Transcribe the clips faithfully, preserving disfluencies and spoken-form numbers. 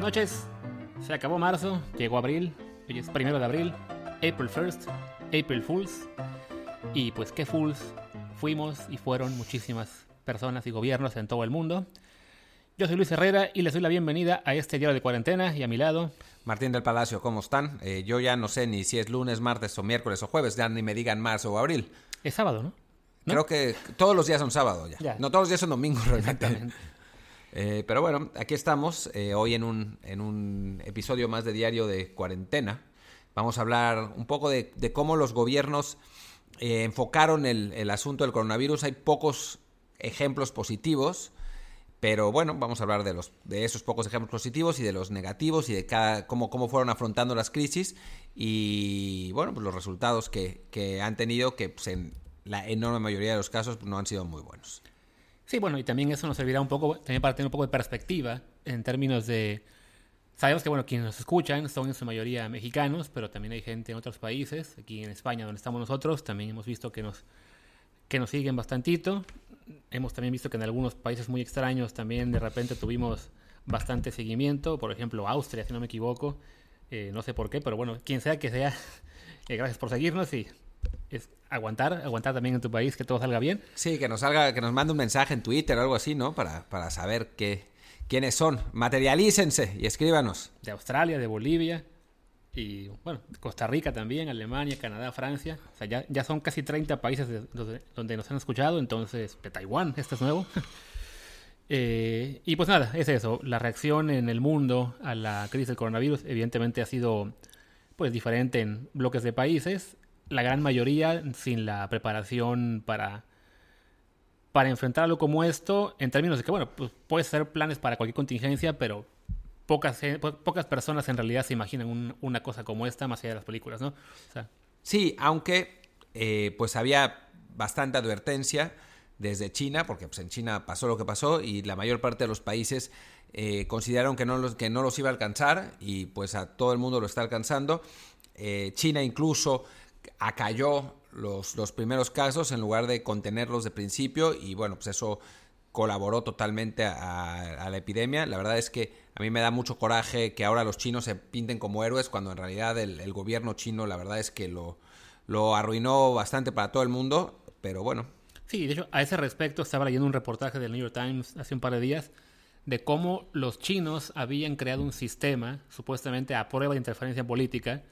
Noches, se acabó marzo, llegó abril, hoy es primero de abril, April first, April Fools, y pues qué fools fuimos y fueron muchísimas personas y gobiernos en todo el mundo. Yo soy Luis Herrera y les doy la bienvenida a este Diario de Cuarentena, y a mi lado... Martín del Palacio, ¿cómo están? Eh, yo ya no sé ni si es lunes, martes o miércoles o jueves, ya ni me digan marzo o abril. Es sábado, ¿no? ¿No? Creo que todos los días son sábado ya. ya. No, todos los días son domingos realmente. Exactamente. Eh, pero bueno, aquí estamos, eh, hoy en un, en un episodio más de Diario de Cuarentena. Vamos a hablar un poco de, de cómo los gobiernos eh, enfocaron el, el asunto del coronavirus. Hay pocos ejemplos positivos, pero bueno, vamos a hablar de, los, de esos pocos ejemplos positivos y de los negativos y de cada, cómo, cómo fueron afrontando las crisis y bueno, pues los resultados que, que han tenido, que pues, en la enorme mayoría de los casos pues, no han sido muy buenos. Sí, bueno, y también eso nos servirá un poco, también para tener un poco de perspectiva en términos de... Sabemos que, bueno, quienes nos escuchan son en su mayoría mexicanos, pero también hay gente en otros países. Aquí en España, donde estamos nosotros, también hemos visto que nos, que nos siguen bastantito. Hemos también visto que en algunos países muy extraños también de repente tuvimos bastante seguimiento. Por ejemplo, Austria, si no me equivoco. Eh, no sé por qué, pero bueno, quien sea que sea, eh, gracias por seguirnos y... Es aguantar, aguantar también en tu país, que todo salga bien. Sí, que nos salga, que nos mande un mensaje en Twitter o algo así, ¿no? Para, para saber qué, quiénes son. Materialícense y escríbanos. De Australia, de Bolivia y, bueno, Costa Rica también, Alemania, Canadá, Francia. O sea, ya, ya son casi treinta países de, donde, donde nos han escuchado. Entonces, de Taiwán, este es nuevo. eh, y pues nada, es eso. La reacción en el mundo a la crisis del coronavirus evidentemente ha sido, pues, diferente en bloques de países. La gran mayoría sin la preparación para, para enfrentar algo como esto, en términos de que, bueno, pues puedes hacer planes para cualquier contingencia, pero pocas, po- pocas personas en realidad se imaginan un, una cosa como esta, más allá de las películas, ¿no? O sea, sí, aunque eh, pues había bastante advertencia desde China, porque pues, en China pasó lo que pasó y la mayor parte de los países eh, consideraron que no, los, que no los iba a alcanzar y pues a todo el mundo lo está alcanzando. Eh, China incluso... acalló los, los primeros casos en lugar de contenerlos de principio y bueno, pues eso colaboró totalmente a, a la epidemia. La verdad es que a mí me da mucho coraje que ahora los chinos se pinten como héroes cuando en realidad el, el gobierno chino la verdad es que lo, lo arruinó bastante para todo el mundo, pero bueno. Sí, de hecho, a ese respecto estaba leyendo un reportaje del New York Times hace un par de días de cómo los chinos habían creado un sistema supuestamente a prueba de interferencia política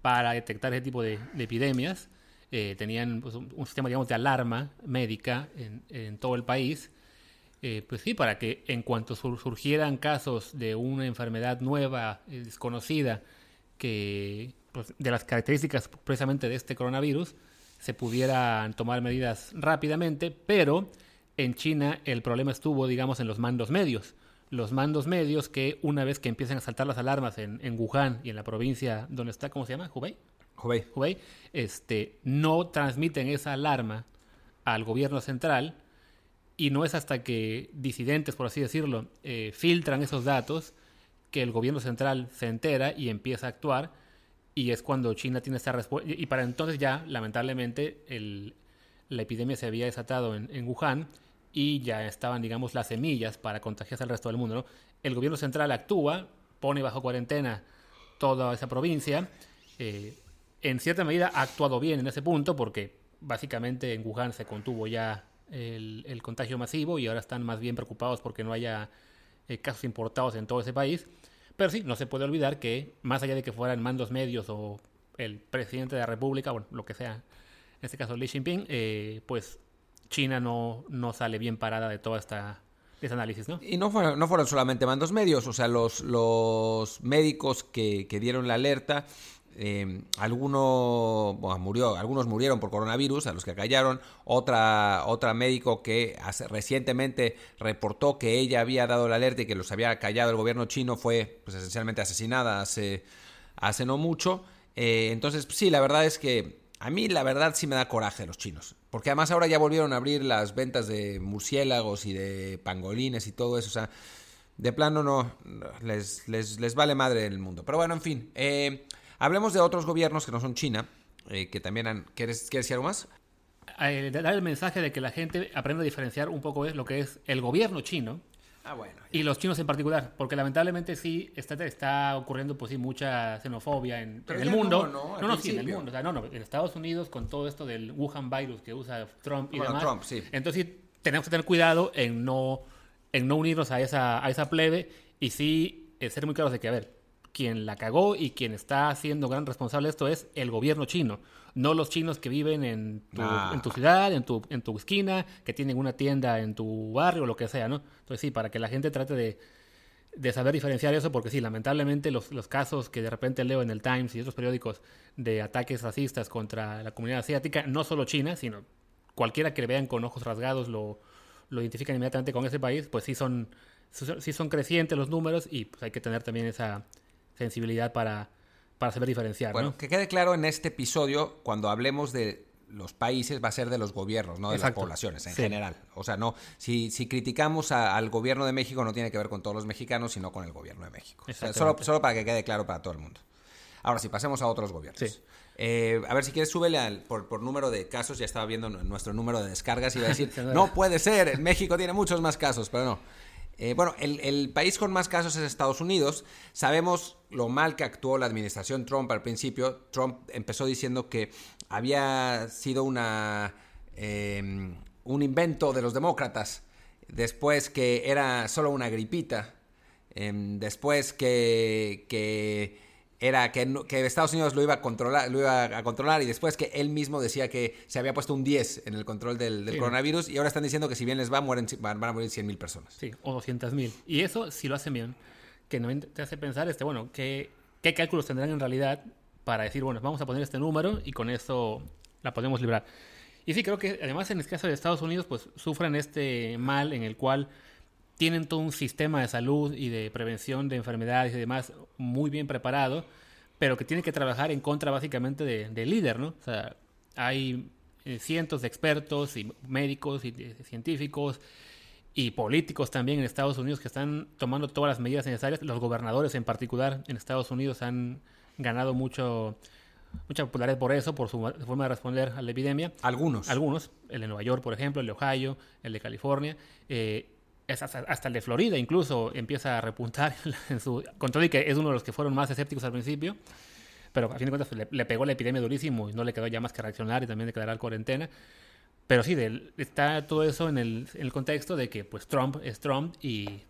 para detectar ese tipo de, de epidemias. Eh, tenían pues, un, un sistema, digamos, de alarma médica en, en todo el país, eh, pues sí, para que en cuanto sur, surgieran casos de una enfermedad nueva, eh, desconocida, que pues, de las características precisamente de este coronavirus, se pudieran tomar medidas rápidamente, pero en China el problema estuvo, digamos, en los mandos medios. Los mandos medios que una vez que empiezan a saltar las alarmas en, en Wuhan y en la provincia donde está, ¿cómo se llama? ¿Hubei? Hubei. Hubei, este, no transmiten esa alarma al gobierno central y no es hasta que disidentes, por así decirlo, eh, filtran esos datos que el gobierno central se entera y empieza a actuar y es cuando China tiene esa respuesta. Y para entonces ya, lamentablemente, el, la epidemia se había desatado en, en Wuhan y ya estaban, digamos, las semillas para contagiarse al resto del mundo, ¿no? El gobierno central actúa, pone bajo cuarentena toda esa provincia. Eh, en cierta medida ha actuado bien en ese punto porque básicamente en Wuhan se contuvo ya el, el contagio masivo y ahora están más bien preocupados porque no haya eh, casos importados en todo ese país. Pero sí, no se puede olvidar que más allá de que fueran mandos medios o el presidente de la república, bueno, lo que sea, en este caso Xi Jinping, eh, pues... China no, no sale bien parada de toda esta de ese análisis, ¿no? Y no fueron, no fueron solamente mandos medios, o sea, los, los médicos que, que dieron la alerta, eh, alguno, bueno, murió, algunos murieron por coronavirus, a los que acallaron, otra, otra médico que hace, recientemente reportó que ella había dado la alerta y que los había acallado el gobierno chino, fue pues esencialmente asesinada hace, hace no mucho. Eh, entonces, pues, sí, la verdad es que a mí la verdad sí me da coraje los chinos, porque además ahora ya volvieron a abrir las ventas de murciélagos y de pangolines y todo eso, o sea, de plano no, les, les, les vale madre el mundo. Pero bueno, en fin, eh, hablemos de otros gobiernos que no son China, eh, que también han... ¿Quieres, ¿quieres decir algo más? Eh, dar el mensaje de que la gente aprenda a diferenciar un poco lo que es el gobierno chino. Ah, bueno, y los chinos en particular, porque lamentablemente sí está, está ocurriendo pues sí mucha xenofobia en, en el mundo. No, no, no, no sí, en el mundo. O sea, no, no, en Estados Unidos con todo esto del Wuhan virus que usa Trump y bueno, demás. Trump, sí. Entonces sí, tenemos que tener cuidado en no, en no unirnos a esa, a esa plebe y sí eh, ser muy claros de que, a ver, quien la cagó y quien está siendo gran responsable de esto es el gobierno chino, no los chinos que viven en tu, ah. en tu ciudad, en tu, en tu esquina, que tienen una tienda en tu barrio o lo que sea, ¿no? Entonces sí, para que la gente trate de, de saber diferenciar eso, porque sí, lamentablemente los, los casos que de repente leo en el Times y otros periódicos de ataques racistas contra la comunidad asiática, no solo China, sino cualquiera que le vean con ojos rasgados lo, lo identifican inmediatamente con ese país, pues sí son, sí son crecientes los números y pues hay que tener también esa sensibilidad para, para saber diferenciar, bueno, ¿no? Que quede claro en este episodio, cuando hablemos de los países, va a ser de los gobiernos, no de Exacto. las poblaciones en sí. general. O sea, no, si, si criticamos a, al gobierno de México, no tiene que ver con todos los mexicanos, sino con el gobierno de México. O sea, solo, solo para que quede claro para todo el mundo. Ahora sí, pasemos a otros gobiernos. Sí. Eh, a ver, si quieres, súbele al, por, por número de casos. Ya estaba viendo nuestro número de descargas y iba a decir, no puede ser, México tiene muchos más casos, pero no. Eh, bueno, el, el país con más casos es Estados Unidos. Sabemos lo mal que actuó la administración Trump al principio. Trump empezó diciendo que había sido una, eh, un invento de los demócratas. Después que era solo una gripita. Eh, después que, que era que, no, que Estados Unidos lo iba a controlar, lo iba a controlar. Y después que él mismo decía que se había puesto un diez en el control del, del sí. coronavirus. Y ahora están diciendo que si bien les va, mueren, van a morir cien mil personas. Sí, o doscientas mil. Y eso, si lo hacen bien, que no te hace pensar, este, bueno, ¿qué, qué cálculos tendrán en realidad para decir, bueno, vamos a poner este número y con eso la podemos librar. Y sí, creo que además en el caso de Estados Unidos, pues sufren este mal en el cual tienen todo un sistema de salud y de prevención de enfermedades y demás muy bien preparado, pero que tienen que trabajar en contra básicamente del de líder, ¿no? O sea, hay cientos de expertos y médicos y científicos y políticos también en Estados Unidos que están tomando todas las medidas necesarias. Los gobernadores en particular en Estados Unidos han ganado mucho, mucha popularidad por eso, por su forma de responder a la epidemia. Algunos. Algunos, el de Nueva York, por ejemplo, el de Ohio, el de California. Eh, Hasta, hasta el de Florida incluso empieza a repuntar en su control y que es uno de los que fueron más escépticos al principio, pero a fin de cuentas le, le pegó la epidemia durísimo y no le quedó ya más que reaccionar y también declarar cuarentena. Pero sí, de, está todo eso en el, en el contexto de que pues Trump es Trump y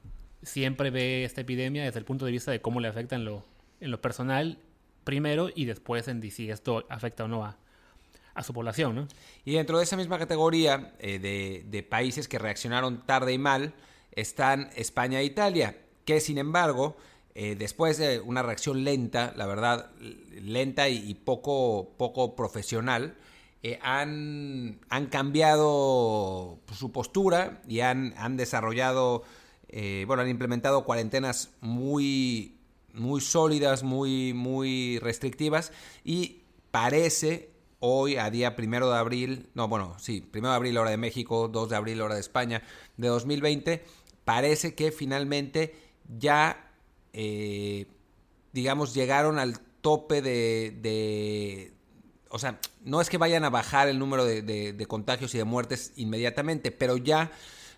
siempre ve esta epidemia desde el punto de vista de cómo le afecta en lo, en lo personal primero y después en si esto afecta o no a a su población, ¿no? Y dentro de esa misma categoría eh, de, de países que reaccionaron tarde y mal están España e Italia, que sin embargo, eh, después de una reacción lenta, la verdad, lenta y, y poco, poco profesional, eh, han, han cambiado su postura y han, han desarrollado, eh, bueno, han implementado cuarentenas muy, muy sólidas, muy, muy restrictivas y parece... Hoy, a día primero de abril, no, bueno, sí, primero de abril hora de México, dos de abril hora de España, de dos mil veinte, parece que finalmente ya, eh, digamos, llegaron al tope de, de... O sea, no es que vayan a bajar el número de, de, de contagios y de muertes inmediatamente, pero ya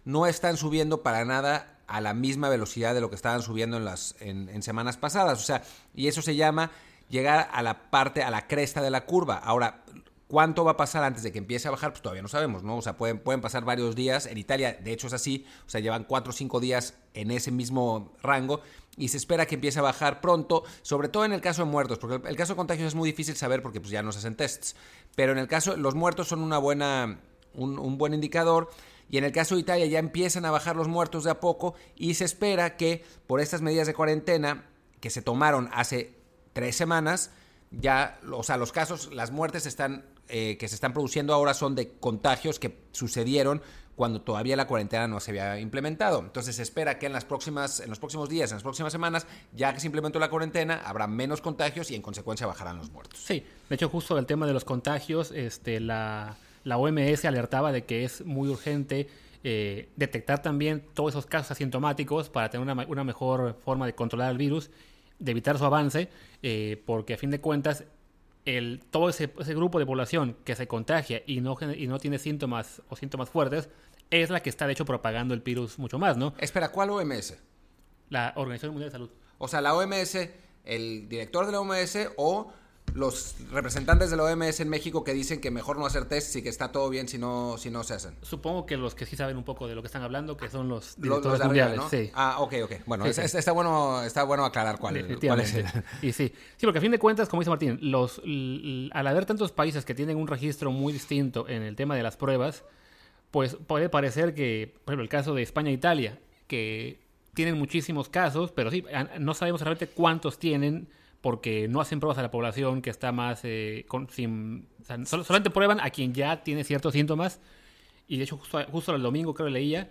no están subiendo para nada a la misma velocidad de lo que estaban subiendo en las en, en semanas pasadas. O sea, y eso se llama... llegar a la parte, a la cresta de la curva. Ahora, ¿cuánto va a pasar antes de que empiece a bajar? Pues todavía no sabemos, ¿no? O sea, pueden, pueden pasar varios días. En Italia, de hecho, es así. O sea, llevan cuatro o cinco días en ese mismo rango y se espera que empiece a bajar pronto, sobre todo en el caso de muertos, porque el caso de contagios es muy difícil saber porque pues, ya no se hacen tests. Pero en el caso, los muertos son una buena, un, un buen indicador y en el caso de Italia ya empiezan a bajar los muertos de a poco y se espera que por estas medidas de cuarentena que se tomaron hace tres semanas, ya, o sea, los casos, las muertes están, eh, que se están produciendo ahora son de contagios que sucedieron cuando todavía la cuarentena no se había implementado. Entonces se espera que en las próximas, en los próximos días, en las próximas semanas, ya que se implementó la cuarentena, habrá menos contagios y en consecuencia bajarán los muertos. Sí, de hecho justo el tema de los contagios, este, la, la O M S alertaba de que es muy urgente eh, detectar también todos esos casos asintomáticos para tener una, una mejor forma de controlar el virus, de evitar su avance, eh, porque a fin de cuentas el, todo ese, ese grupo de población que se contagia y no, y no tiene síntomas o síntomas fuertes es la que está, de hecho, propagando el virus mucho más, ¿no? Espera, ¿cuál O M S? La Organización Mundial de Salud. O sea, la O M S, el director de la O M S o los representantes de la O M S en México que dicen que mejor no hacer test y que está todo bien si no, si no se hacen. Supongo que los que sí saben un poco de lo que están hablando, que son los directores los, los mundiales, ¿no? Sí. Ah, ok, ok. Bueno, sí, es, sí. Es, está bueno está bueno aclarar cuál, cuál es. El... Y sí. Sí, porque a fin de cuentas, como dice Martín, los l- al haber tantos países que tienen un registro muy distinto en el tema de las pruebas, pues puede parecer que, por ejemplo, el caso de España e Italia, que tienen muchísimos casos, pero sí, no sabemos realmente cuántos tienen porque no hacen pruebas a la población que está más... Eh, con, sin, o sea, sol- solamente prueban a quien ya tiene ciertos síntomas. Y de hecho, justo, justo el domingo creo que leía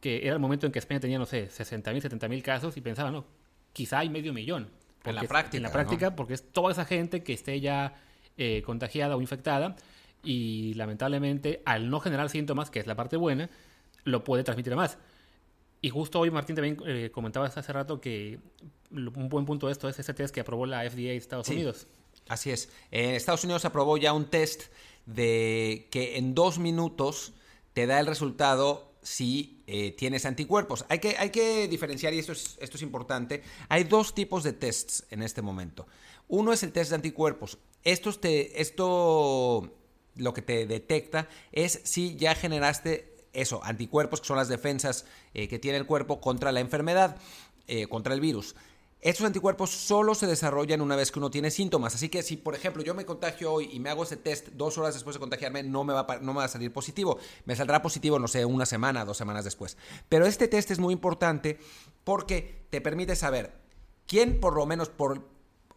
que era el momento en que España tenía, no sé, sesenta mil, setenta mil casos y pensaba, no, quizá hay medio millón. En la práctica, es, En la práctica, ¿no? Porque es toda esa gente que esté ya eh, contagiada o infectada. Y lamentablemente, al no generar síntomas, que es la parte buena, lo puede transmitir a más. Y justo hoy Martín también eh, comentaba hace rato que un buen punto de esto es ese test que aprobó la F D A de Estados sí, Unidos. Así es. En Estados Unidos aprobó ya un test de que en dos minutos te da el resultado si eh, tienes anticuerpos. Hay que, hay que diferenciar, y esto es, esto es importante, hay dos tipos de tests en este momento. Uno es el test de anticuerpos. Estos te, esto... lo que te detecta es si ya generaste eso, anticuerpos, que son las defensas eh, que tiene el cuerpo contra la enfermedad, eh, contra el virus. Estos anticuerpos solo se desarrollan una vez que uno tiene síntomas. Así que si, por ejemplo, yo me contagio hoy y me hago ese test dos horas después de contagiarme, no me va a, no me va a salir positivo. Me saldrá positivo, no sé, una semana, dos semanas después. Pero este test es muy importante porque te permite saber quién, por lo menos por...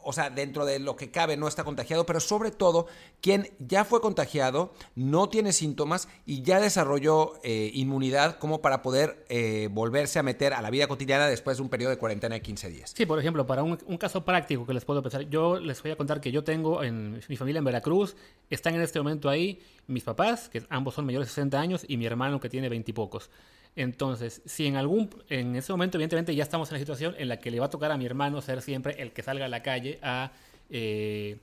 o sea, dentro de lo que cabe no está contagiado, pero sobre todo quien ya fue contagiado, no tiene síntomas y ya desarrolló eh, inmunidad como para poder eh, volverse a meter a la vida cotidiana después de un periodo de cuarentena de quince días. Sí, por ejemplo, para un, un caso práctico que les puedo pensar, yo les voy a contar que yo tengo en mi familia en Veracruz, están en este momento ahí mis papás, que ambos son mayores de sesenta años, y mi hermano que tiene veinte y pocos. Entonces, si en algún en ese momento, evidentemente, ya estamos en la situación en la que le va a tocar a mi hermano ser siempre el que salga a la calle a, eh,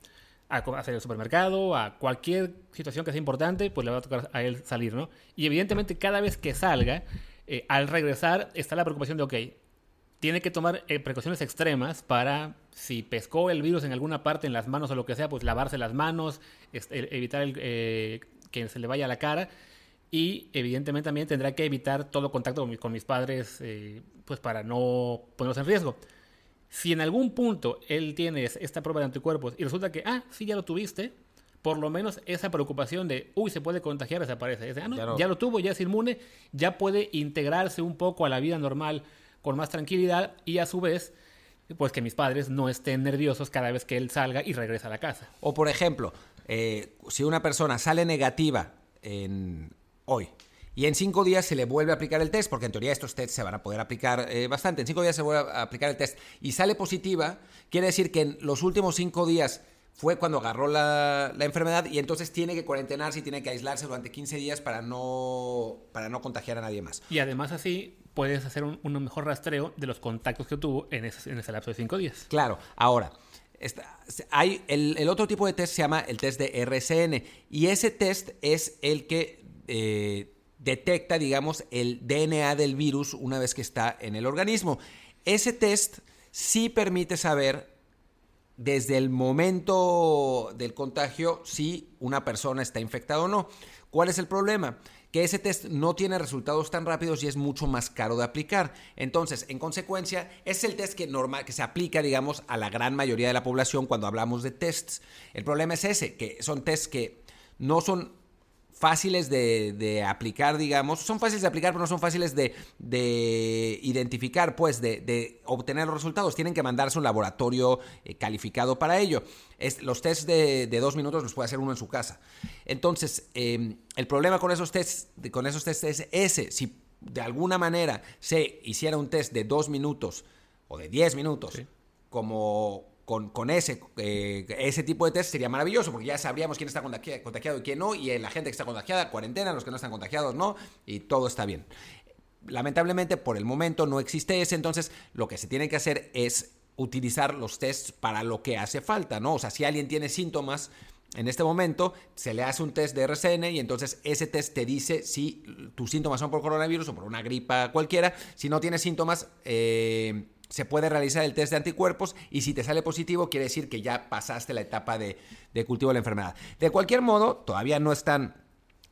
a hacer el supermercado, a cualquier situación que sea importante, pues le va a tocar a él salir, ¿no? Y evidentemente, cada vez que salga, eh, al regresar, está la preocupación de, ok, tiene que tomar eh, precauciones extremas para, si pescó el virus en alguna parte, en las manos o lo que sea, pues lavarse las manos, este, evitar el, eh, que se le vaya a la cara. Y evidentemente también tendrá que evitar todo contacto con, mi, con mis padres eh, pues para no ponerlos en riesgo. Si en algún punto él tiene esta prueba de anticuerpos y resulta que, ah, sí, ya lo tuviste, por lo menos esa preocupación de, uy, se puede contagiar, desaparece. Es de, ah, no, ya, no. ya lo tuvo, ya es inmune, ya puede integrarse un poco a la vida normal con más tranquilidad y a su vez... pues que mis padres no estén nerviosos cada vez que él salga y regresa a la casa. O por ejemplo, eh, si una persona sale negativa en... hoy. Y en cinco días se le vuelve a aplicar el test, porque en teoría estos tests se van a poder aplicar eh, bastante. En cinco días se vuelve a aplicar el test y sale positiva, quiere decir que en los últimos cinco días fue cuando agarró la, la enfermedad y entonces tiene que cuarentenarse y tiene que aislarse durante quince días para no, para no contagiar a nadie más. Y además así puedes hacer un, un mejor rastreo de los contactos que tuvo en ese, en ese lapso de cinco días. Claro. Ahora, esta, hay el, el otro tipo de test se llama el test de R C N y ese test es el que Eh, detecta, digamos, el D N A del virus una vez que está en el organismo. Ese test sí permite saber desde el momento del contagio si una persona está infectada o no. ¿Cuál es el problema? Que ese test no tiene resultados tan rápidos y es mucho más caro de aplicar. Entonces, en consecuencia, es el test que, normal, que se aplica, digamos, a la gran mayoría de la población cuando hablamos de tests. El problema es ese, que son tests que no son fáciles de, de aplicar, digamos. Son fáciles de aplicar, pero no son fáciles de, de identificar, pues, de, de obtener los resultados. Tienen que mandarse un laboratorio eh, calificado para ello. Es, los tests de, de dos minutos los puede hacer uno en su casa. Entonces, eh, el problema con esos tests, con esos tests es ese. Si de alguna manera se hiciera un test de dos minutos o de diez minutos, sí, como... Con, con ese, eh, ese tipo de test sería maravilloso, porque ya sabríamos quién está contagi- contagiado y quién no, y la gente que está contagiada, cuarentena, los que no están contagiados, no, y todo está bien. Lamentablemente, por el momento no existe ese, entonces lo que se tiene que hacer es utilizar los tests para lo que hace falta, ¿no? O sea, si alguien tiene síntomas en este momento, se le hace un test de R C N y entonces ese test te dice si tus síntomas son por coronavirus o por una gripa cualquiera. Si no tienes síntomas, eh... se puede realizar el test de anticuerpos y si te sale positivo quiere decir que ya pasaste la etapa de, de cultivo de la enfermedad. De cualquier modo, todavía no están...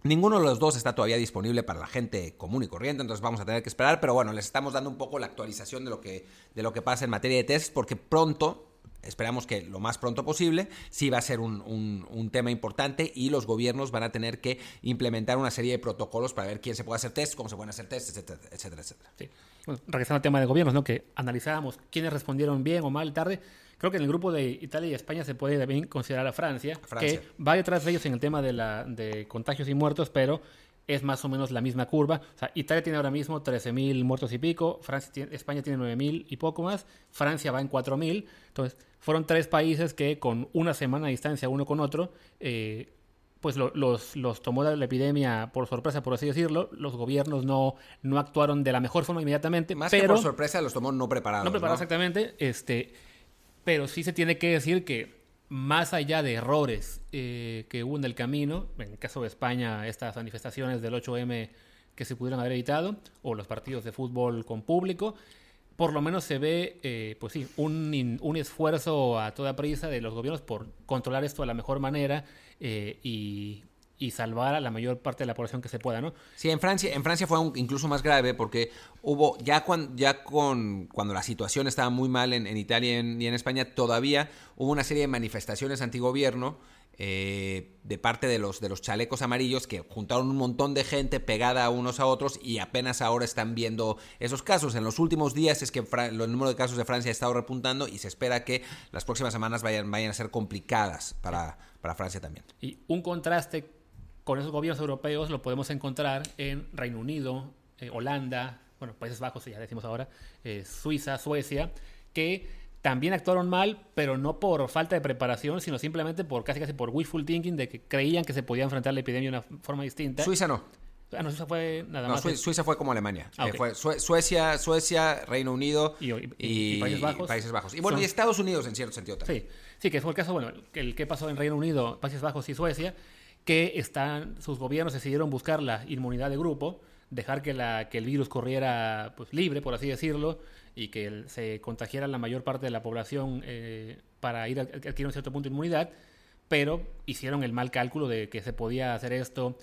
Ninguno de los dos está todavía disponible para la gente común y corriente, entonces vamos a tener que esperar. Pero bueno, les estamos dando un poco la actualización de lo que, de lo que pasa en materia de test, porque pronto, esperamos que lo más pronto posible, sí va a ser un, un, un tema importante y los gobiernos van a tener que implementar una serie de protocolos para ver quién se puede hacer test, cómo se pueden hacer test, etcétera, etcétera, etcétera. Sí. Bueno, regresando al tema de gobiernos, ¿no? Que analizábamos quiénes respondieron bien o mal tarde. Creo que en el grupo de Italia y España se puede también considerar a Francia, a Francia. que va detrás de ellos en el tema de, la, de contagios y muertos, pero es más o menos la misma curva. O sea, Italia tiene ahora mismo trece mil muertos y pico, Francia tiene, España tiene nueve mil y poco más, Francia va en cuatro mil. Entonces, fueron tres países que con una semana de distancia uno con otro, eh, pues lo, los, los tomó la, la epidemia por sorpresa, por así decirlo. Los gobiernos no, no actuaron de la mejor forma inmediatamente. Más pero, que por sorpresa, los tomó no preparados. No preparados, ¿no? Exactamente. Este, pero sí se tiene que decir que más allá de errores eh, que hubo en el camino, en el caso de España, estas manifestaciones del ocho eme que se pudieron haber evitado, o los partidos de fútbol con público, por lo menos se ve eh, pues sí, un, un esfuerzo a toda prisa de los gobiernos por controlar esto de la mejor manera eh, y... y salvar a la mayor parte de la población que se pueda, ¿no? Sí, en Francia, en Francia fue un, incluso más grave porque hubo, ya, cuan, ya con, cuando la situación estaba muy mal en, en Italia y en, y en España, todavía hubo una serie de manifestaciones antigobierno eh, de parte de los, de los chalecos amarillos que juntaron un montón de gente pegada unos a otros y apenas ahora están viendo esos casos. En los últimos días es que Fra- el número de casos de Francia ha estado repuntando y se espera que las próximas semanas vayan, vayan a ser complicadas para, para Francia también. Y un contraste con esos gobiernos europeos lo podemos encontrar en Reino Unido, eh, Holanda, bueno, Países Bajos, ya decimos ahora, eh, Suiza, Suecia, que también actuaron mal, pero no por falta de preparación, sino simplemente por casi casi por wishful thinking, de que creían que se podía enfrentar la epidemia de una forma distinta. Suiza no. Ah, no, Suiza fue nada no, más. Su- Suiza fue como Alemania. Ah, okay. eh, fue Sue- Suecia, Suecia, Reino Unido y, y, y, y, Países, Bajos. y Países Bajos. Y bueno, Son... y Estados Unidos en cierto sentido también. Sí, sí, que fue el caso, bueno, el que pasó en Reino Unido, Países Bajos y Suecia, que están, sus gobiernos decidieron buscar la inmunidad de grupo, dejar que, la, que el virus corriera pues, libre, por así decirlo, y que el, se contagiara la mayor parte de la población eh, para ir adquiriendo un cierto punto de inmunidad, pero hicieron el mal cálculo de que se podía hacer esto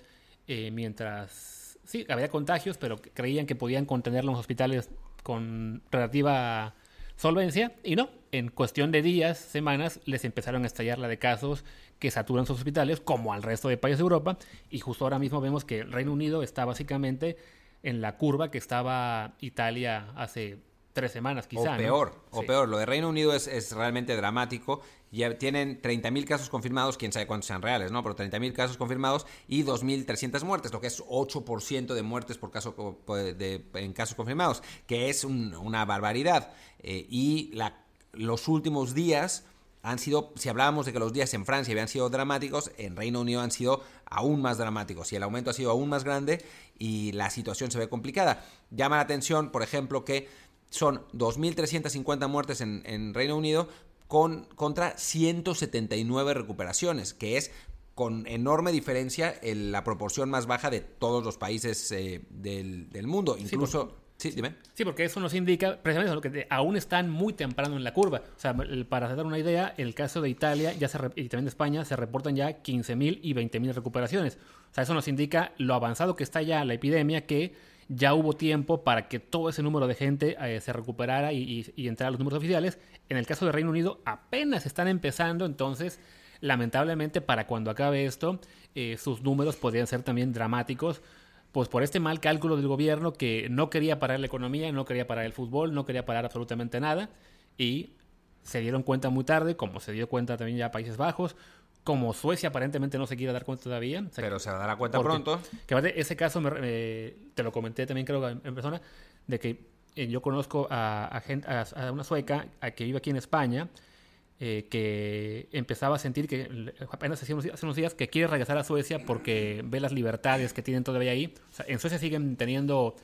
eh, mientras... Sí, había contagios, pero creían que podían contenerlo en los hospitales con relativa solvencia, y no. En cuestión de días, semanas, les empezaron a estallar la de casos que saturan sus hospitales, como al resto de países de Europa, y justo ahora mismo vemos que el Reino Unido está básicamente en la curva que estaba Italia hace tres semanas, quizá. O peor, ¿no? o sí. peor. Lo de Reino Unido es, es realmente dramático. Ya tienen treinta mil casos confirmados, quién sabe cuántos sean reales, ¿no? Pero treinta mil casos confirmados y dos mil trescientas muertes, lo que es ocho por ciento de muertes por caso de, de, en casos confirmados, que es un, una barbaridad. Eh, y la Los últimos días han sido, si hablábamos de que los días en Francia habían sido dramáticos, en Reino Unido han sido aún más dramáticos y el aumento ha sido aún más grande y la situación se ve complicada. Llama la atención, por ejemplo, que son dos mil trescientas cincuenta muertes en, en Reino Unido con, contra ciento setenta y nueve recuperaciones, que es con enorme diferencia el, la proporción más baja de todos los países eh, del, del mundo, incluso... Sí, por... Sí, dime. Sí, porque eso nos indica precisamente lo que aún están muy temprano en la curva. O sea, para dar una idea, el caso de Italia ya se re- y también de España se reportan ya quince mil y veinte mil recuperaciones. O sea, eso nos indica lo avanzado que está ya la epidemia, que ya hubo tiempo para que todo ese número de gente eh, se recuperara y, y, y entrara a los números oficiales. En el caso de Reino Unido apenas están empezando, entonces lamentablemente para cuando acabe esto, eh, sus números podrían ser también dramáticos, pues por este mal cálculo del gobierno que no quería parar la economía, no quería parar el fútbol, no quería parar absolutamente nada, y se dieron cuenta muy tarde, como se dio cuenta también ya Países Bajos, como Suecia aparentemente no se quiere dar cuenta todavía. O sea, pero se va a dar la cuenta pronto. Que aparte, ese caso, me, eh, te lo comenté también creo en persona, de que eh, yo conozco a, a, gente, a, a una sueca a que vive aquí en España, eh, que empezaba a sentir que, apenas hace unos, hace unos días, que quiere regresar a Suecia porque ve las libertades que tienen todavía ahí. O sea, en Suecia siguen teniendo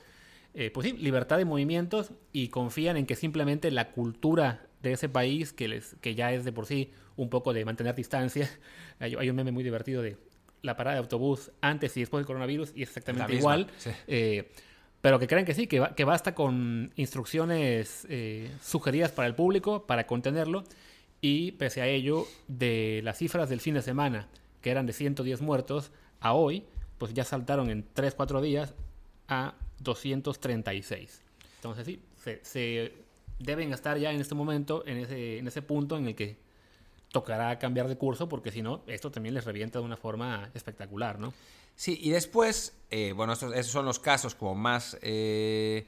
eh, pues sí, libertad de movimientos y confían en que simplemente la cultura de ese país, que les que ya es de por sí un poco de mantener distancia. Hay, hay un meme muy divertido de la parada de autobús antes y después del coronavirus, y es exactamente igual. Sí. Eh, pero que crean que sí, que, que basta con instrucciones eh, sugeridas para el público para contenerlo, y pese a ello, de las cifras del fin de semana, que eran de ciento diez muertos, a hoy, pues ya saltaron en tres, cuatro días a doscientos treinta y seis. Entonces sí, se... se deben estar ya en este momento, en ese, en ese punto en el que tocará cambiar de curso, porque si no, esto también les revienta de una forma espectacular, ¿no? Sí, y después, eh, bueno, estos, esos son los casos como más, eh,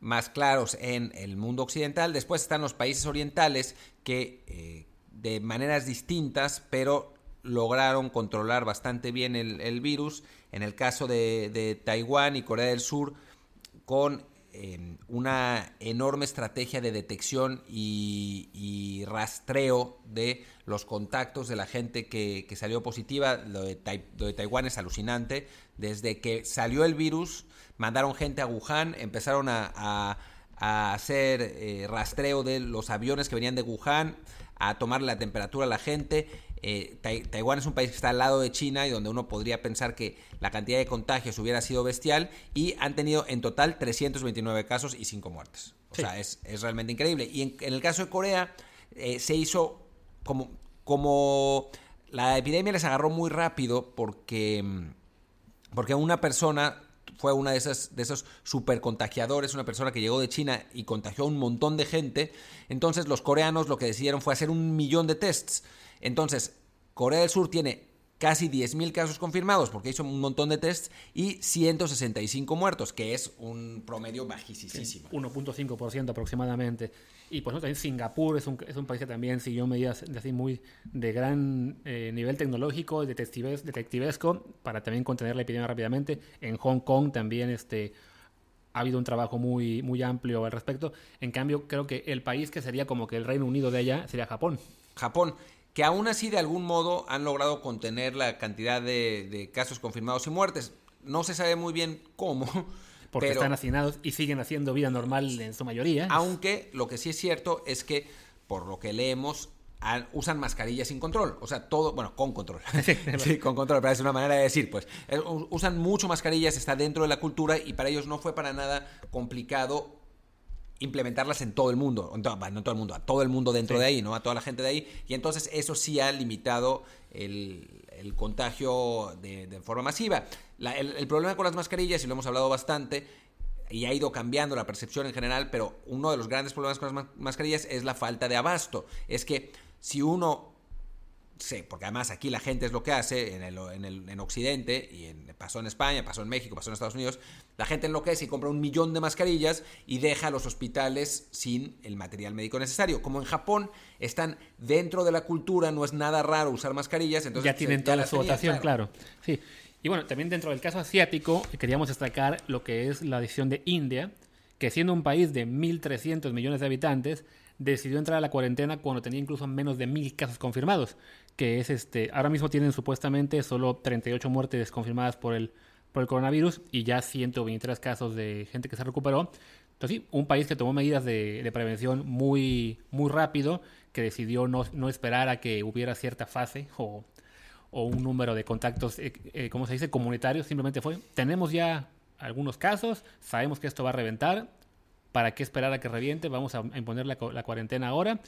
más claros en el mundo occidental. Después están los países orientales que, eh, de maneras distintas, pero lograron controlar bastante bien el, el virus. En el caso de, de Taiwán y Corea del Sur, con una enorme estrategia de detección y, y rastreo de los contactos de la gente que, que salió positiva. Lo de, tai, lo de Taiwán es alucinante. Desde que salió el virus, mandaron gente a Wuhan, empezaron a, a, a hacer eh, rastreo de los aviones que venían de Wuhan, a tomar la temperatura a la gente. Eh, tai, Taiwán es un país que está al lado de China y donde uno podría pensar que la cantidad de contagios hubiera sido bestial, y han tenido en total trescientos veintinueve casos y cinco muertes. O sí. sea, es, es realmente increíble. Y en, en el caso de Corea, eh, se hizo como, como la epidemia les agarró muy rápido, porque, porque una persona fue una de esas de esos supercontagiadores, una persona que llegó de China y contagió a un montón de gente. Entonces los coreanos lo que decidieron fue hacer un millón de tests. Entonces, Corea del Sur tiene casi diez mil casos confirmados porque hizo un montón de tests, y ciento sesenta y cinco muertos, que es un promedio bajísimo. uno punto cinco por ciento aproximadamente. Y por eso también Singapur es un, es un país que también siguió medidas de, así muy, de gran eh, nivel tecnológico, detectives, detectivesco, para también contener la epidemia rápidamente. En Hong Kong también este, ha habido un trabajo muy, muy amplio al respecto. En cambio, creo que el país que sería como que el Reino Unido de allá sería Japón. Japón. Que aún así de algún modo han logrado contener la cantidad de, de casos confirmados y muertes. No se sabe muy bien cómo. Porque pero, están hacinados y siguen haciendo vida normal en su mayoría. Aunque lo que sí es cierto es que, por lo que leemos, han, usan mascarillas sin control. O sea, todo, bueno, con control. Sí, con control, pero es una manera de decir, pues. Usan mucho mascarillas, está dentro de la cultura, y para ellos no fue para nada complicado implementarlas en todo el mundo, en todo, no en todo el mundo, a todo el mundo dentro sí. de ahí, ¿no? A toda la gente de ahí, y entonces eso sí ha limitado el, el contagio de, de forma masiva. La, el, el problema con las mascarillas, y lo hemos hablado bastante, y ha ido cambiando la percepción en general, pero uno de los grandes problemas con las mascarillas es la falta de abasto. Es que si uno, sí, porque además aquí la gente es lo que hace, en, el, en, el, en Occidente, y en, pasó en España, pasó en México, pasó en Estados Unidos, la gente enloquece y compra un millón de mascarillas y deja los hospitales sin el material médico necesario. Como en Japón están dentro de la cultura, no es nada raro usar mascarillas, entonces ya tienen toda la su votación, claro. claro. Sí. Y bueno, también dentro del caso asiático queríamos destacar lo que es la decisión de India, que siendo un país de mil trescientos millones de habitantes, decidió entrar a la cuarentena cuando tenía incluso menos de mil casos confirmados, que es este, ahora mismo tienen supuestamente solo treinta y ocho muertes confirmadas por el, por el coronavirus, y ya ciento veintitrés casos de gente que se recuperó. Entonces sí, un país que tomó medidas de, de prevención muy, muy rápido, que decidió no, no esperar a que hubiera cierta fase o, o un número de contactos, eh, eh, ¿cómo se dice?, comunitarios. Simplemente fue, tenemos ya algunos casos, sabemos que esto va a reventar, ¿para qué esperar a que reviente? Vamos a imponer la, la cuarentena ahora.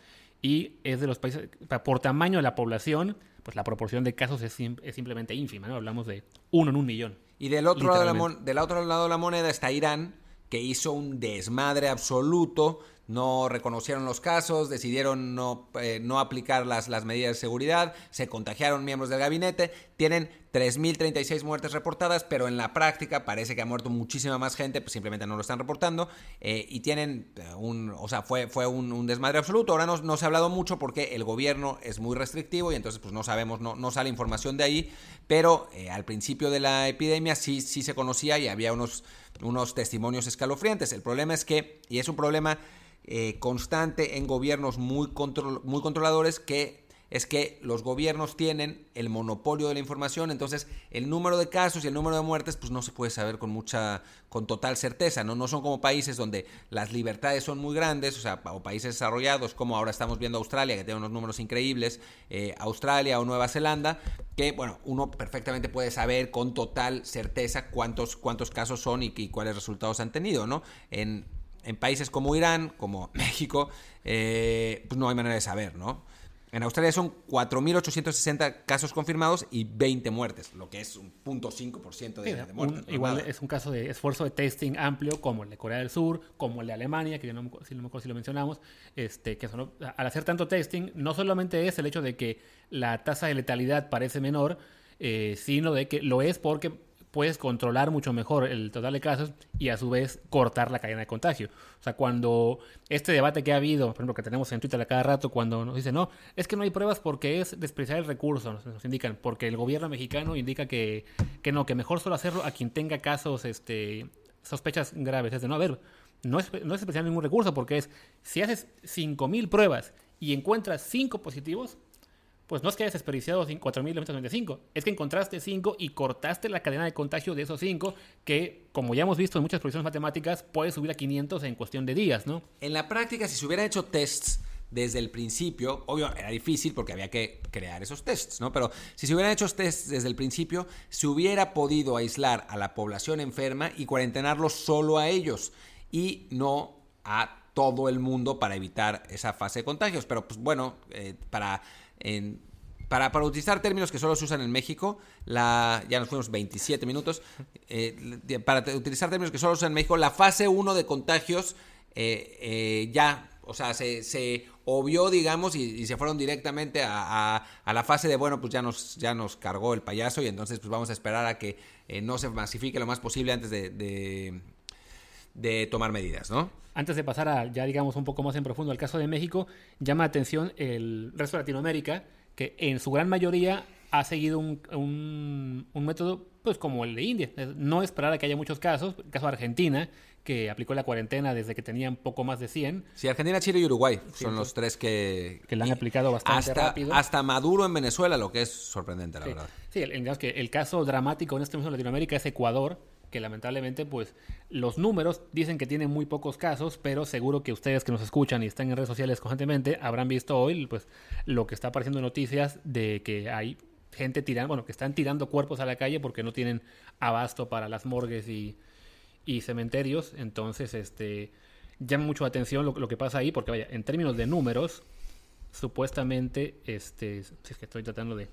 Y es de los países, por tamaño de la población, pues la proporción de casos es, sim, es simplemente ínfima, ¿no? Hablamos de uno en un millón. Y del otro, lado de, la mon, del otro lado de la moneda está Irán, que hizo un desmadre absoluto. No reconocieron los casos, decidieron no, eh, no aplicar las, las medidas de seguridad, se contagiaron miembros del gabinete, tienen tres mil treinta y seis muertes reportadas, pero en la práctica parece que ha muerto muchísima más gente, pues simplemente no lo están reportando, eh, y tienen un, o sea, fue, fue un, un desmadre absoluto. Ahora no, no se ha hablado mucho porque el gobierno es muy restrictivo y entonces pues no sabemos, no, no sale información de ahí, pero eh, al principio de la epidemia sí, sí se conocía y había unos, unos testimonios escalofriantes. El problema es que, y es un problema Eh, constante en gobiernos muy, control, muy controladores, que es que los gobiernos tienen el monopolio de la información, entonces el número de casos y el número de muertes pues no se puede saber con mucha, con total certeza, ¿no? No son como países donde las libertades son muy grandes, o sea, o países desarrollados, como ahora estamos viendo Australia, que tiene unos números increíbles, eh, Australia o Nueva Zelanda, que, bueno, uno perfectamente puede saber con total certeza cuántos, cuántos casos son y, y cuáles resultados han tenido, ¿no? En En países como Irán, como México, eh, pues no hay manera de saber, ¿no? En Australia son cuatro mil ochocientos sesenta casos confirmados y veinte muertes, lo que es un punto cinco por ciento de, sí, de muertes. Un, no igual nada. Es un caso de esfuerzo de testing amplio, como el de Corea del Sur, como el de Alemania, que yo no me si acuerdo si lo mencionamos, este, que son, al hacer tanto testing, no solamente es el hecho de que la tasa de letalidad parece menor, eh, sino de que lo es porque puedes controlar mucho mejor el total de casos y a su vez cortar la cadena de contagio. O sea, cuando este debate que ha habido, por ejemplo, que tenemos en Twitter a cada rato, cuando nos dicen, no, es que no hay pruebas porque es despreciar el recurso, nos, nos indican, porque el gobierno mexicano indica que, que no, que mejor solo hacerlo a quien tenga casos, este, sospechas graves. Es de, no, a ver, no es, no es despreciar ningún recurso, porque es, si haces cinco mil pruebas y encuentras cinco positivos, pues no es que hayas desperdiciado cuatro mil novecientos noventa y cinco, es que encontraste cinco y cortaste la cadena de contagio de esos cinco, que, como ya hemos visto en muchas proyecciones matemáticas, puede subir a quinientos en cuestión de días, ¿no? En la práctica, si se hubiera hecho tests desde el principio, obvio, era difícil porque había que crear esos tests, ¿no? Pero si se hubieran hecho tests desde el principio, se hubiera podido aislar a la población enferma y cuarentenarlos solo a ellos y no a todo el mundo para evitar esa fase de contagios. Pero, pues, bueno, eh, para... En, para, para utilizar términos que solo se usan en México, la, ya nos fuimos veintisiete minutos, eh, para utilizar términos que solo se usan en México, la fase uno de contagios eh, eh, ya, o sea, se, se obvió, digamos, y, y se fueron directamente a, a, a la fase de, bueno, pues ya nos, ya nos cargó el payaso y entonces pues vamos a esperar a que eh, no se masifique lo más posible antes de, de, de tomar medidas, ¿no? Antes de pasar a, ya digamos, un poco más en profundo al caso de México, llama la atención el resto de Latinoamérica, que en su gran mayoría ha seguido un, un, un método pues como el de India. No esperar a que haya muchos casos. El caso de Argentina, que aplicó la cuarentena desde que tenían poco más de cien. Sí, Argentina, Chile y Uruguay son sí, los tres que... Que la han aplicado bastante hasta, rápido. Hasta Maduro en Venezuela, lo que es sorprendente, la sí. verdad. Sí, el, digamos que el caso dramático en este mismo Latinoamérica es Ecuador, que lamentablemente pues los números dicen que tienen muy pocos casos, pero seguro que ustedes que nos escuchan y están en redes sociales constantemente habrán visto hoy pues lo que está apareciendo en noticias de que hay gente tirando, bueno, que están tirando cuerpos a la calle porque no tienen abasto para las morgues y, y cementerios. Entonces, este, llama mucho la atención lo, lo que pasa ahí, porque vaya, en términos de números, supuestamente, este, si es que estoy tratando de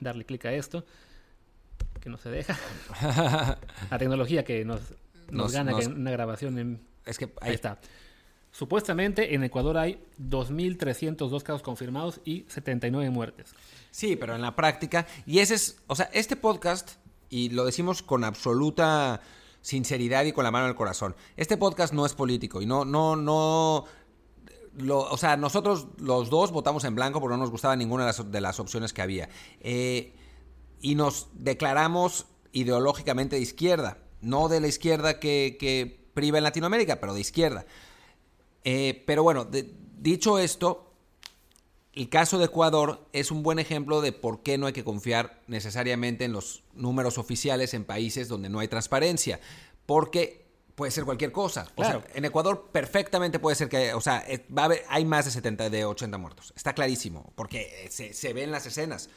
darle clic a esto, que no se deja. La tecnología que nos, nos, nos gana nos... Que una grabación en... Es que ahí... ahí está. Supuestamente en Ecuador hay dos mil trescientos dos casos confirmados y setenta y nueve muertes. Sí, pero en la práctica, y ese es, o sea, este podcast, y lo decimos con absoluta sinceridad y con la mano en el corazón, este podcast no es político y no, no, no... Lo, o sea, nosotros los dos votamos en blanco porque no nos gustaba ninguna de las, de las opciones que había. Eh... Y nos declaramos ideológicamente de izquierda, no de la izquierda que, que priva en Latinoamérica, pero de izquierda. Eh, pero bueno, de, dicho esto, el caso de Ecuador es un buen ejemplo de por qué no hay que confiar necesariamente en los números oficiales en países donde no hay transparencia, porque puede ser cualquier cosa. Claro. O sea, en Ecuador perfectamente puede ser que, o sea, va a haber, hay más de setenta, de ochenta muertos, está clarísimo, porque se, se ven las escenas.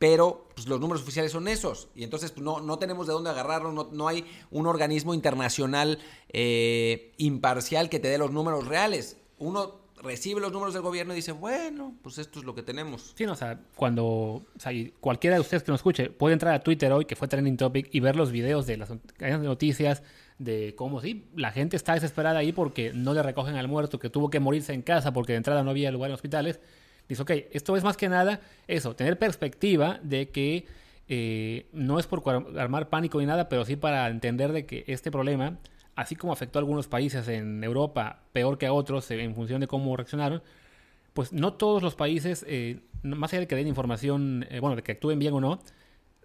Pero pues, los números oficiales son esos. Y entonces pues, no, no tenemos de dónde agarrarlos. No, no hay un organismo internacional eh, imparcial que te dé los números reales. Uno recibe los números del gobierno y dice, bueno, pues esto es lo que tenemos. Sí, no, o sea, cuando, o sea, cualquiera de ustedes que nos escuche puede entrar a Twitter hoy, que fue Trending Topic, y ver los videos de las noticias de cómo sí, la gente está desesperada ahí porque no le recogen al muerto, que tuvo que morirse en casa porque de entrada no había lugar en hospitales. Dice, ok, esto es más que nada eso, tener perspectiva de que eh, no es por armar pánico ni nada, pero sí para entender de que este problema, así como afectó a algunos países en Europa, peor que a otros en función de cómo reaccionaron, pues no todos los países, eh, más allá de que den información, eh, bueno, de que actúen bien o no,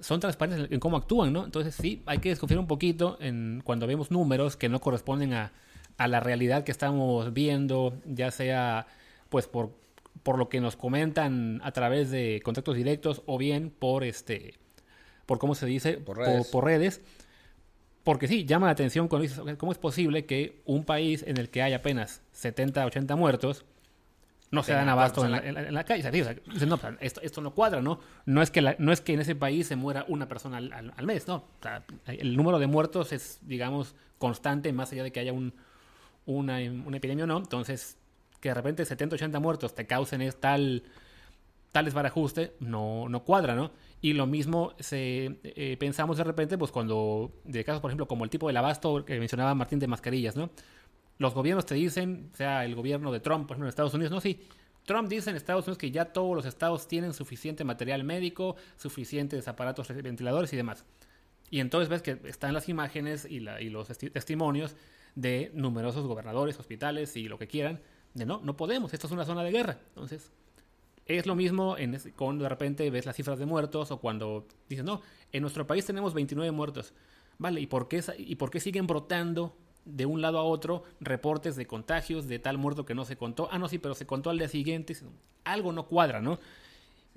son transparentes en cómo actúan, ¿no? Entonces sí, hay que desconfiar un poquito en cuando vemos números que no corresponden a, a la realidad que estamos viendo, ya sea pues por, por lo que nos comentan a través de contactos directos o bien por, este, por ¿cómo se dice? Por redes. Por, por redes. Porque sí, llama la atención cuando dices, ¿cómo es posible que un país en el que hay apenas setenta, ochenta muertos no se dan abasto en la, en la, en la calle? O sea, dicen, no, esto, esto no cuadra, ¿no? No es que la, no es que en ese país se muera una persona al, al, al mes, ¿no? O sea, el número de muertos es, digamos, constante, más allá de que haya un una, una epidemia o no. Entonces, que de repente setenta, ochenta muertos te causen es tal, tal desbarajuste, no, no cuadra, ¿no? Y lo mismo se, eh, pensamos de repente, pues cuando, de casos, por ejemplo, como el tipo del abasto que mencionaba Martín de mascarillas, ¿no? Los gobiernos te dicen, o sea, el gobierno de Trump, por ejemplo, en Estados Unidos, no, sí. Trump dice en Estados Unidos que ya todos los estados tienen suficiente material médico, suficientes aparatos ventiladores y demás. Y entonces ves que están las imágenes y, la, y los esti- testimonios de numerosos gobernadores, hospitales y lo que quieran, de no, no podemos, esto es una zona de guerra. Entonces, es lo mismo en ese, cuando de repente ves las cifras de muertos o cuando dices, no, en nuestro país tenemos veintinueve muertos. Vale, ¿y por qué, y por qué siguen brotando de un lado a otro reportes de contagios de tal muerto que no se contó? Ah, no, sí, pero se contó al día siguiente. Algo no cuadra, ¿no?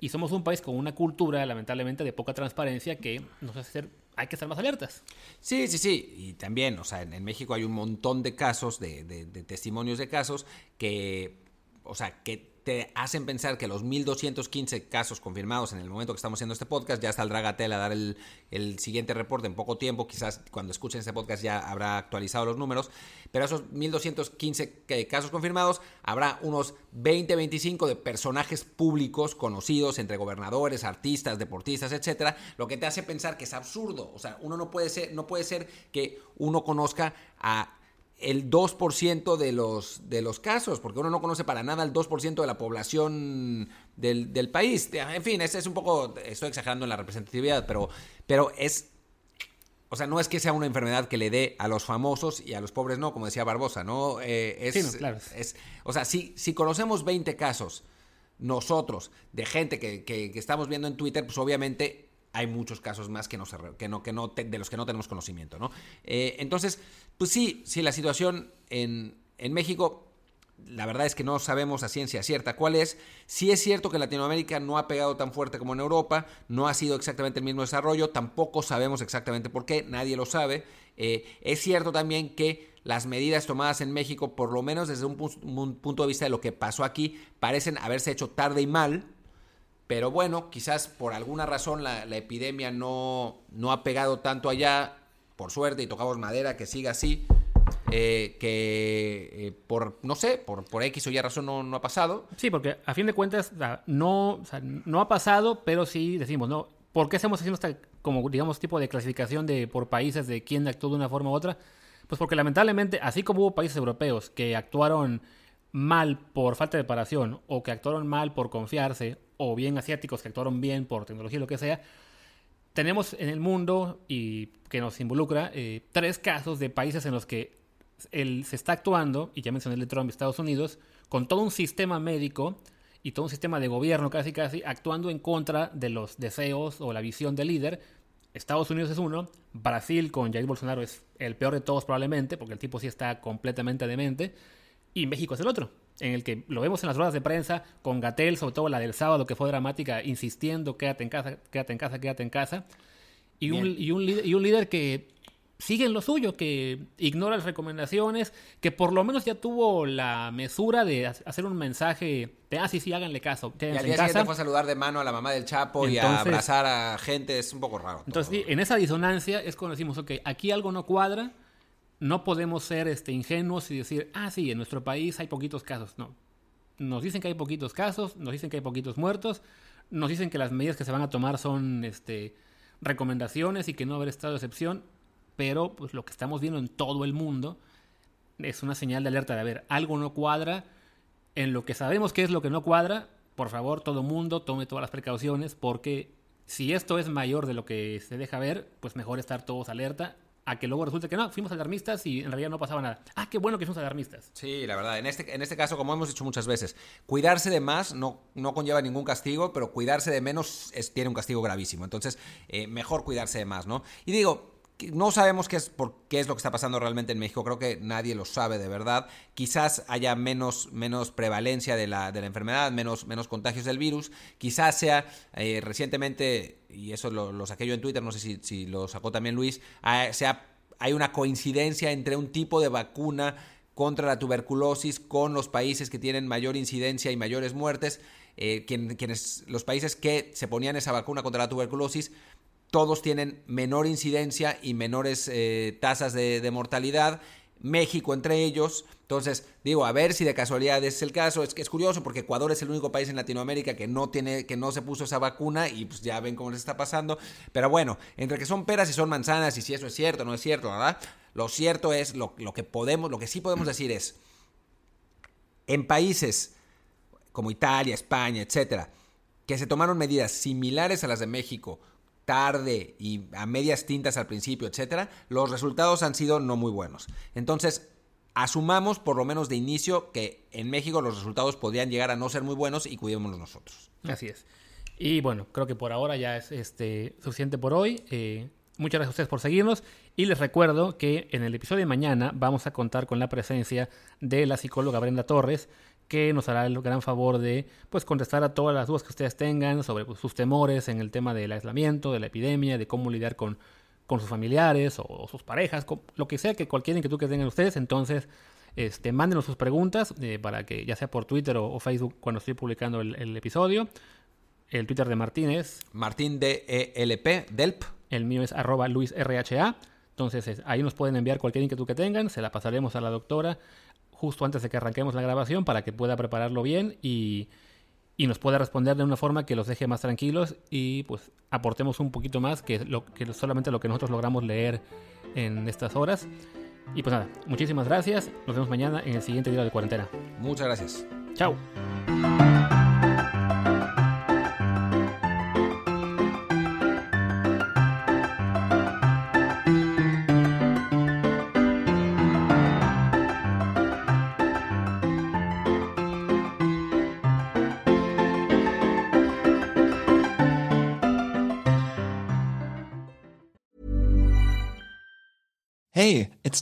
Y somos un país con una cultura, lamentablemente, de poca transparencia que nos hace ser, hay que estar más alertas. Sí, sí, sí. Y también, o sea, en, en México hay un montón de casos, de, de, de testimonios de casos que, o sea, que te hacen pensar que los mil doscientos quince casos confirmados en el momento que estamos haciendo este podcast, ya saldrá Gatell a dar el, el siguiente reporte en poco tiempo, quizás cuando escuchen este podcast ya habrá actualizado los números, pero esos mil doscientos quince casos confirmados, habrá unos veinte, veinticinco de personajes públicos conocidos entre gobernadores, artistas, deportistas, etcétera, lo que te hace pensar que es absurdo. O sea, uno no puede ser, no puede ser que uno conozca a el dos por ciento de los, de los casos, porque uno no conoce para nada el dos por ciento de la población del, del país. En fin, ese es un poco, estoy exagerando en la representatividad, pero, pero es, o sea, no es que sea una enfermedad que le dé a los famosos y a los pobres no, como decía Barbosa, ¿no? Eh, es, sí, no, claro. Es, o sea, si, si conocemos veinte casos nosotros de gente que, que, que estamos viendo en Twitter, pues obviamente hay muchos casos más que no se, que no, que no te, de los que no tenemos conocimiento, ¿no? Eh, entonces, pues sí, sí, la situación en, en México, la verdad es que no sabemos a ciencia cierta cuál es. Sí es cierto que Latinoamérica no ha pegado tan fuerte como en Europa, no ha sido exactamente el mismo desarrollo, tampoco sabemos exactamente por qué, nadie lo sabe. Eh, es cierto también que las medidas tomadas en México, por lo menos desde un, pu- un punto de vista de lo que pasó aquí, parecen haberse hecho tarde y mal. Pero bueno, quizás por alguna razón la, la epidemia no, no ha pegado tanto allá, por suerte, y tocamos madera que siga así, eh, que eh, por, no sé, por, por X o Y razón no, no ha pasado. Sí, porque a fin de cuentas no, o sea, no ha pasado, pero sí decimos, ¿no? ¿Por qué estamos haciendo esta, como digamos, tipo de clasificación de por países de quién actuó de una forma u otra? Pues porque lamentablemente, así como hubo países europeos que actuaron mal por falta de preparación o que actuaron mal por confiarse, o bien asiáticos que actuaron bien por tecnología, lo que sea, tenemos en el mundo, y que nos involucra, eh, tres casos de países en los que el, se está actuando, y ya mencioné el de Trump, Estados Unidos, con todo un sistema médico y todo un sistema de gobierno casi casi, actuando en contra de los deseos o la visión del líder. Estados Unidos es uno, Brasil con Jair Bolsonaro es el peor de todos probablemente, porque el tipo sí está completamente demente, y México es el otro, en el que lo vemos en las ruedas de prensa con Gatell, sobre todo la del sábado que fue dramática, insistiendo, quédate en casa, quédate en casa, quédate en casa. Y un, y, un líder, y un líder que sigue en lo suyo, que ignora las recomendaciones, que por lo menos ya tuvo la mesura de hacer un mensaje de, ah, sí, sí, háganle caso. Y al día siguiente fue a saludar de mano a la mamá del Chapo y a abrazar a gente, es un poco raro. Entonces, sí, en esa disonancia es cuando decimos, ok, aquí algo no cuadra. No podemos ser este, ingenuos y decir, ah, sí, en nuestro país hay poquitos casos. No, nos dicen que hay poquitos casos, nos dicen que hay poquitos muertos, nos dicen que las medidas que se van a tomar son este, recomendaciones y que no habrá estado de excepción, pero pues lo que estamos viendo en todo el mundo es una señal de alerta de, a ver, algo no cuadra, en lo que sabemos que es lo que no cuadra, por favor, todo mundo tome todas las precauciones, porque si esto es mayor de lo que se deja ver, pues mejor estar todos alerta, a que luego resulte que no, fuimos alarmistas y en realidad no pasaba nada. Ah, qué bueno que fuimos alarmistas. Sí, la verdad, en este, en este caso, como hemos dicho muchas veces, cuidarse de más no, no conlleva ningún castigo, pero cuidarse de menos es, tiene un castigo gravísimo. Entonces, eh, mejor cuidarse de más, ¿no? Y digo, no sabemos qué es, por qué es lo que está pasando realmente en México. Creo que nadie lo sabe de verdad. Quizás haya menos, menos prevalencia de la, de la enfermedad, menos, menos contagios del virus. Quizás sea eh, recientemente, y eso lo, lo saqué yo en Twitter, no sé si, si lo sacó también Luis, hay, sea, hay una coincidencia entre un tipo de vacuna contra la tuberculosis con los países que tienen mayor incidencia y mayores muertes. Eh, quien, quienes, los países que se ponían esa vacuna contra la tuberculosis, todos tienen menor incidencia y menores eh, tasas de, de mortalidad, México entre ellos. Entonces, digo, a ver si de casualidad es el caso. Es que es curioso porque Ecuador es el único país en Latinoamérica que no tiene, que no se puso esa vacuna y pues ya ven cómo les está pasando. Pero bueno, entre que son peras y son manzanas y si eso es cierto o no es cierto, ¿verdad? Lo cierto es, lo, lo que podemos, lo que sí podemos decir es, en países como Italia, España, etcétera, que se tomaron medidas similares a las de México, tarde y a medias tintas al principio, etcétera, los resultados han sido no muy buenos. Entonces, asumamos por lo menos de inicio que en México los resultados podrían llegar a no ser muy buenos y cuidémonos nosotros. Así es. Y bueno, creo que por ahora ya es este, suficiente por hoy. Eh, muchas gracias a ustedes por seguirnos y les recuerdo que en el episodio de mañana vamos a contar con la presencia de la psicóloga Brenda Torres, que nos hará el gran favor de pues contestar a todas las dudas que ustedes tengan sobre pues, sus temores en el tema del aislamiento, de la epidemia, de cómo lidiar con, con sus familiares o, o sus parejas, con, lo que sea, que cualquier inquietud que tengan ustedes. Entonces, este, mándenos sus preguntas eh, para que ya sea por Twitter o, o Facebook cuando estoy publicando el, el episodio. El Twitter de Martín es... Martín D E L P, Delp. El mío es arroba Luis R H A. Entonces, es, ahí nos pueden enviar cualquier inquietud que tengan. Se la pasaremos a la doctora justo antes de que arranquemos la grabación para que pueda prepararlo bien y, y nos pueda responder de una forma que los deje más tranquilos y pues aportemos un poquito más que, lo, que solamente lo que nosotros logramos leer en estas horas. Y pues nada, muchísimas gracias. Nos vemos mañana en el siguiente Diario de Cuarentena. Muchas gracias. Chao. Hey, it's